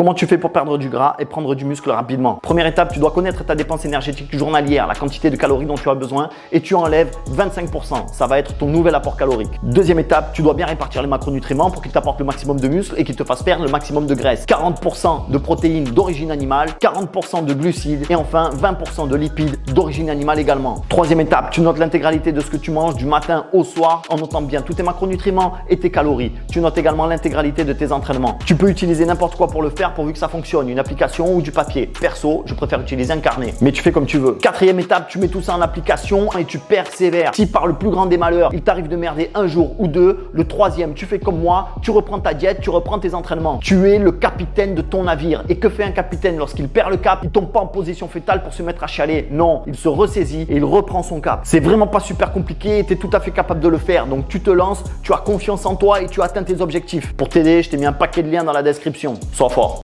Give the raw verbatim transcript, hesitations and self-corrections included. Comment tu fais pour perdre du gras et prendre du muscle rapidement? Première étape, tu dois connaître ta dépense énergétique journalière, la quantité de calories dont tu as besoin et tu enlèves vingt-cinq pour cent. Ça va être ton nouvel apport calorique. Deuxième étape, tu dois bien répartir les macronutriments pour qu'ils t'apportent le maximum de muscle et qu'ils te fassent perdre le maximum de graisse. quarante pour cent de protéines d'origine animale, quarante pour cent de glucides et enfin vingt pour cent de lipides d'origine animale également. Troisième étape, tu notes l'intégralité de ce que tu manges du matin au soir en notant bien tous tes macronutriments et tes calories. Tu notes également l'intégralité de tes entraînements. Tu peux utiliser n'importe quoi pour le faire pourvu que ça fonctionne, une application ou du papier. Perso, je préfère utiliser un carnet, mais tu fais comme tu veux. Quatrième étape, tu mets tout ça en application et tu persévères. Si par le plus grand des malheurs, il t'arrive de merder un jour ou deux, le troisième, tu fais comme moi, tu reprends ta diète, tu reprends tes entraînements. Tu es le capitaine de ton navire. Et que fait un capitaine lorsqu'il perd le cap? Il tombe pas en position fétale pour se mettre à chialer. Non, il se ressaisit et il reprend son cap. C'est vraiment pas super compliqué, tu es tout à fait capable de le faire. Donc tu te lances, tu as confiance en toi et tu atteins tes objectifs. Pour t'aider, je t'ai mis un paquet de liens dans la description. Sois fort.